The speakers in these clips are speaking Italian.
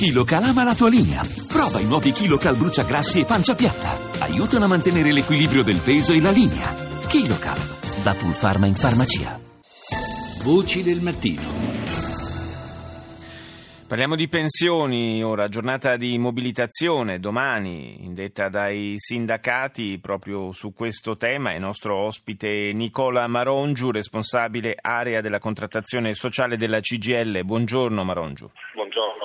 Chilo Cal ama la tua linea. Prova i nuovi Chilo Cal bruciagrassi e pancia piatta. Aiutano a mantenere l'equilibrio del peso e la linea. Chilo Cal, da Pulpharma in farmacia. Voci del mattino. Parliamo di pensioni ora, giornata di mobilitazione domani, indetta dai sindacati proprio su questo tema. È nostro ospite Nicola Marongiu, responsabile area della contrattazione sociale della CGIL. Buongiorno Marongiu. Buongiorno.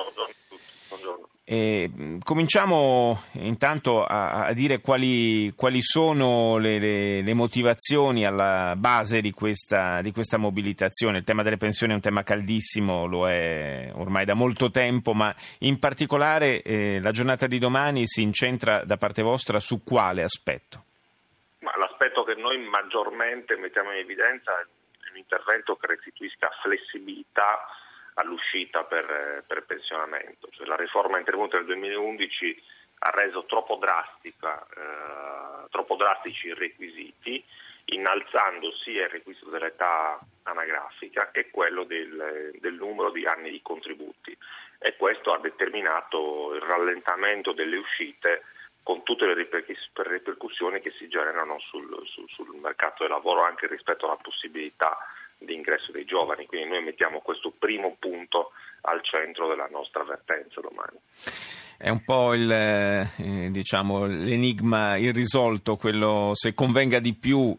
Cominciamo intanto a dire quali sono le motivazioni alla base di questa mobilitazione. Il tema delle pensioni è un tema caldissimo, lo è ormai da molto tempo, ma in particolare la giornata di domani si incentra da parte vostra su quale aspetto? Ma l'aspetto che noi maggiormente mettiamo in evidenza è un intervento che restituisca flessibilità all'uscita per pensionamento, cioè la riforma intervenuta nel 2011 ha reso troppo drastici i requisiti, innalzando sia il requisito dell'età anagrafica che quello del numero di anni di contributi, e questo ha determinato il rallentamento delle uscite con tutte le ripercussioni che si generano sul mercato del lavoro, anche rispetto alla possibilità di ingresso dei giovani. Quindi noi mettiamo questo primo punto al centro della nostra avvertenza domani. È un po' l'enigma irrisolto, quello se convenga di più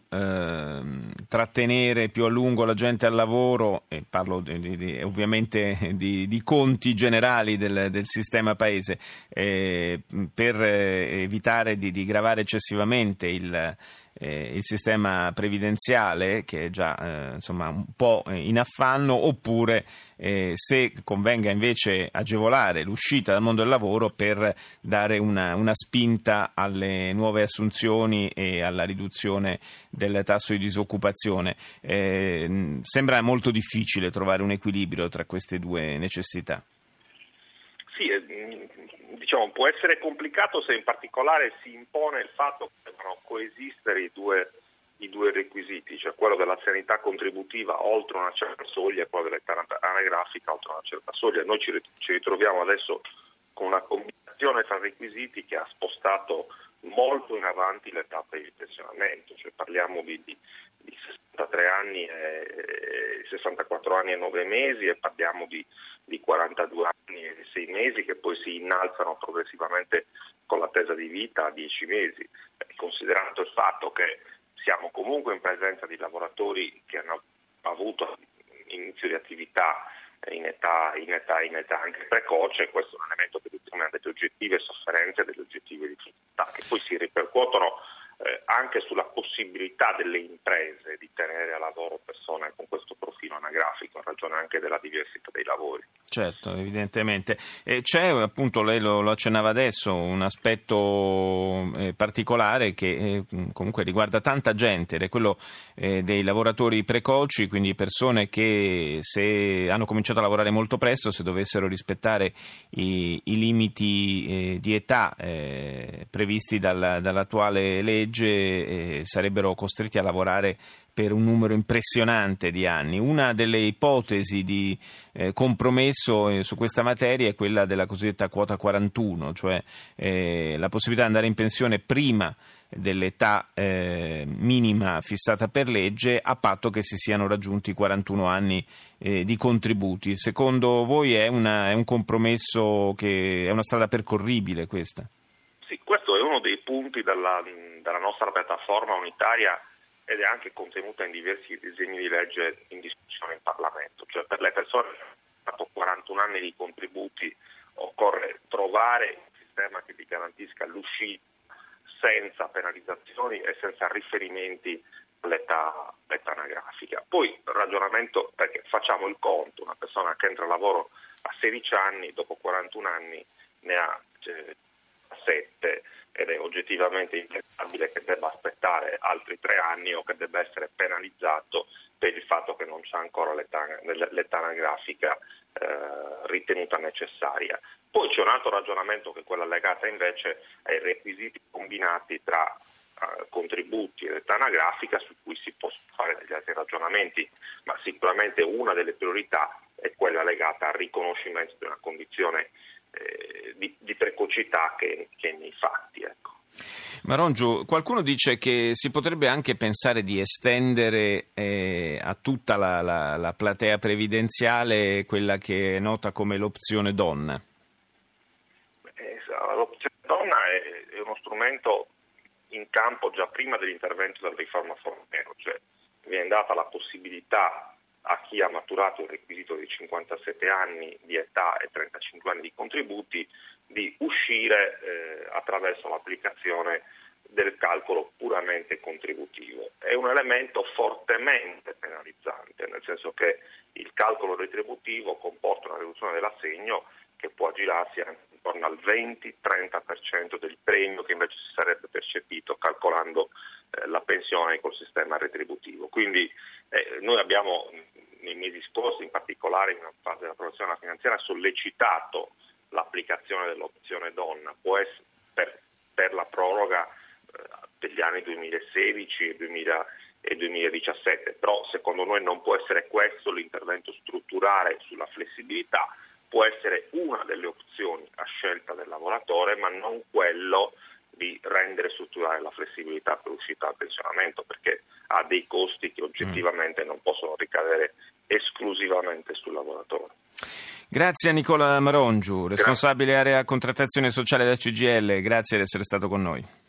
trattenere più a lungo la gente al lavoro, e parlo ovviamente di conti generali del sistema paese, per evitare di gravare eccessivamente il sistema previdenziale, che è già un po' in affanno, oppure se convenga invece agevolare l'uscita dal mondo del lavoro per dare una spinta alle nuove assunzioni e alla riduzione del tasso di disoccupazione. Sembra molto difficile trovare un equilibrio tra queste due necessità. Sì, può essere complicato se in particolare si impone il fatto che devono coesistere i due requisiti, cioè quello della sanità contributiva oltre una certa soglia e quello dell'età anagrafica oltre una certa soglia. Noi ci ritroviamo adesso con una combinazione tra requisiti che ha spostato molto in avanti l'età per il pensionamento, cioè parliamo di 63 anni e 64 anni e 9 mesi e parliamo di 42 anni e 6 mesi che poi si innalzano progressivamente con l'attesa di vita a 10 mesi, considerando il fatto che siamo comunque in presenza di lavoratori che hanno avuto inizio di attività in età anche precoce. Questo è un elemento che determina delle oggettive sofferenze, delle oggettive difficoltà che poi si ripercuotono anche sulla possibilità delle imprese di tenere a lavoro persone con questo profilo anagrafico, in ragione anche della diversità dei lavori. Certo, evidentemente. E c'è, appunto, lei lo accennava adesso, un aspetto particolare che comunque riguarda tanta gente, ed è quello dei lavoratori precoci, quindi persone che, se hanno cominciato a lavorare molto presto, se dovessero rispettare i limiti di età previsti dall'attuale legge, sarebbero costretti a lavorare per un numero impressionante di anni. Una delle ipotesi di compromesso su questa materia è quella della cosiddetta quota 41, cioè la possibilità di andare in pensione prima dell'età minima fissata per legge, a patto che si siano raggiunti 41 anni di contributi. Secondo voi è un compromesso, che è una strada percorribile questa? Sì, questo è uno dei punti dalla nostra piattaforma unitaria, ed è anche contenuta in diversi disegni di legge in discussione in Parlamento. Cioè, per le persone che hanno fatto 41 anni di contributi occorre trovare un sistema che vi garantisca l'uscita senza penalizzazioni e senza riferimenti all'età anagrafica. Poi ragionamento, perché facciamo il conto: una persona che entra a lavoro a 16 anni, dopo 41 anni ne ha 7, ed è oggettivamente impensabile che debba aspettare altri 3 anni o che debba essere penalizzato per il fatto che non c'è ancora l'età anagrafica ritenuta necessaria. Poi c'è un altro ragionamento, che è quella legata invece ai requisiti combinati tra contributi ed età anagrafica, su cui si possono fare degli altri ragionamenti, ma sicuramente una delle priorità è quella legata al riconoscimento di una condizione caducità che nei fatti, ecco. Marongiu, qualcuno dice che si potrebbe anche pensare di estendere a tutta la platea previdenziale quella che è nota come l'opzione donna. L'opzione donna è uno strumento in campo già prima dell'intervento della riforma Fornero, cioè viene data la possibilità a chi ha maturato il requisito di 57 anni di età e 35 anni di contributi di uscire attraverso l'applicazione del calcolo puramente contributivo. È un elemento fortemente penalizzante, nel senso che il calcolo retributivo comporta una riduzione dell'assegno che può aggirarsi intorno al 20-30% del premio che invece si sarebbe percepito calcolando la pensione col sistema retributivo. Quindi noi abbiamo nei mesi scorsi, in particolare in una fase dell'approvazione della finanziaria, sollecitato l'applicazione dell'opzione donna, può essere per la proroga degli anni 2016 e 2017, però secondo noi non può essere questo l'intervento strutturale sulla flessibilità. Può essere una delle opzioni a scelta del lavoratore, ma non quello di rendere strutturale la flessibilità per uscita dal pensionamento, perché ha dei costi che oggettivamente non possono ricadere esclusivamente sul lavoratore. Grazie a Nicola Marongiu, responsabile area contrattazione sociale della CGIL, grazie di essere stato con noi.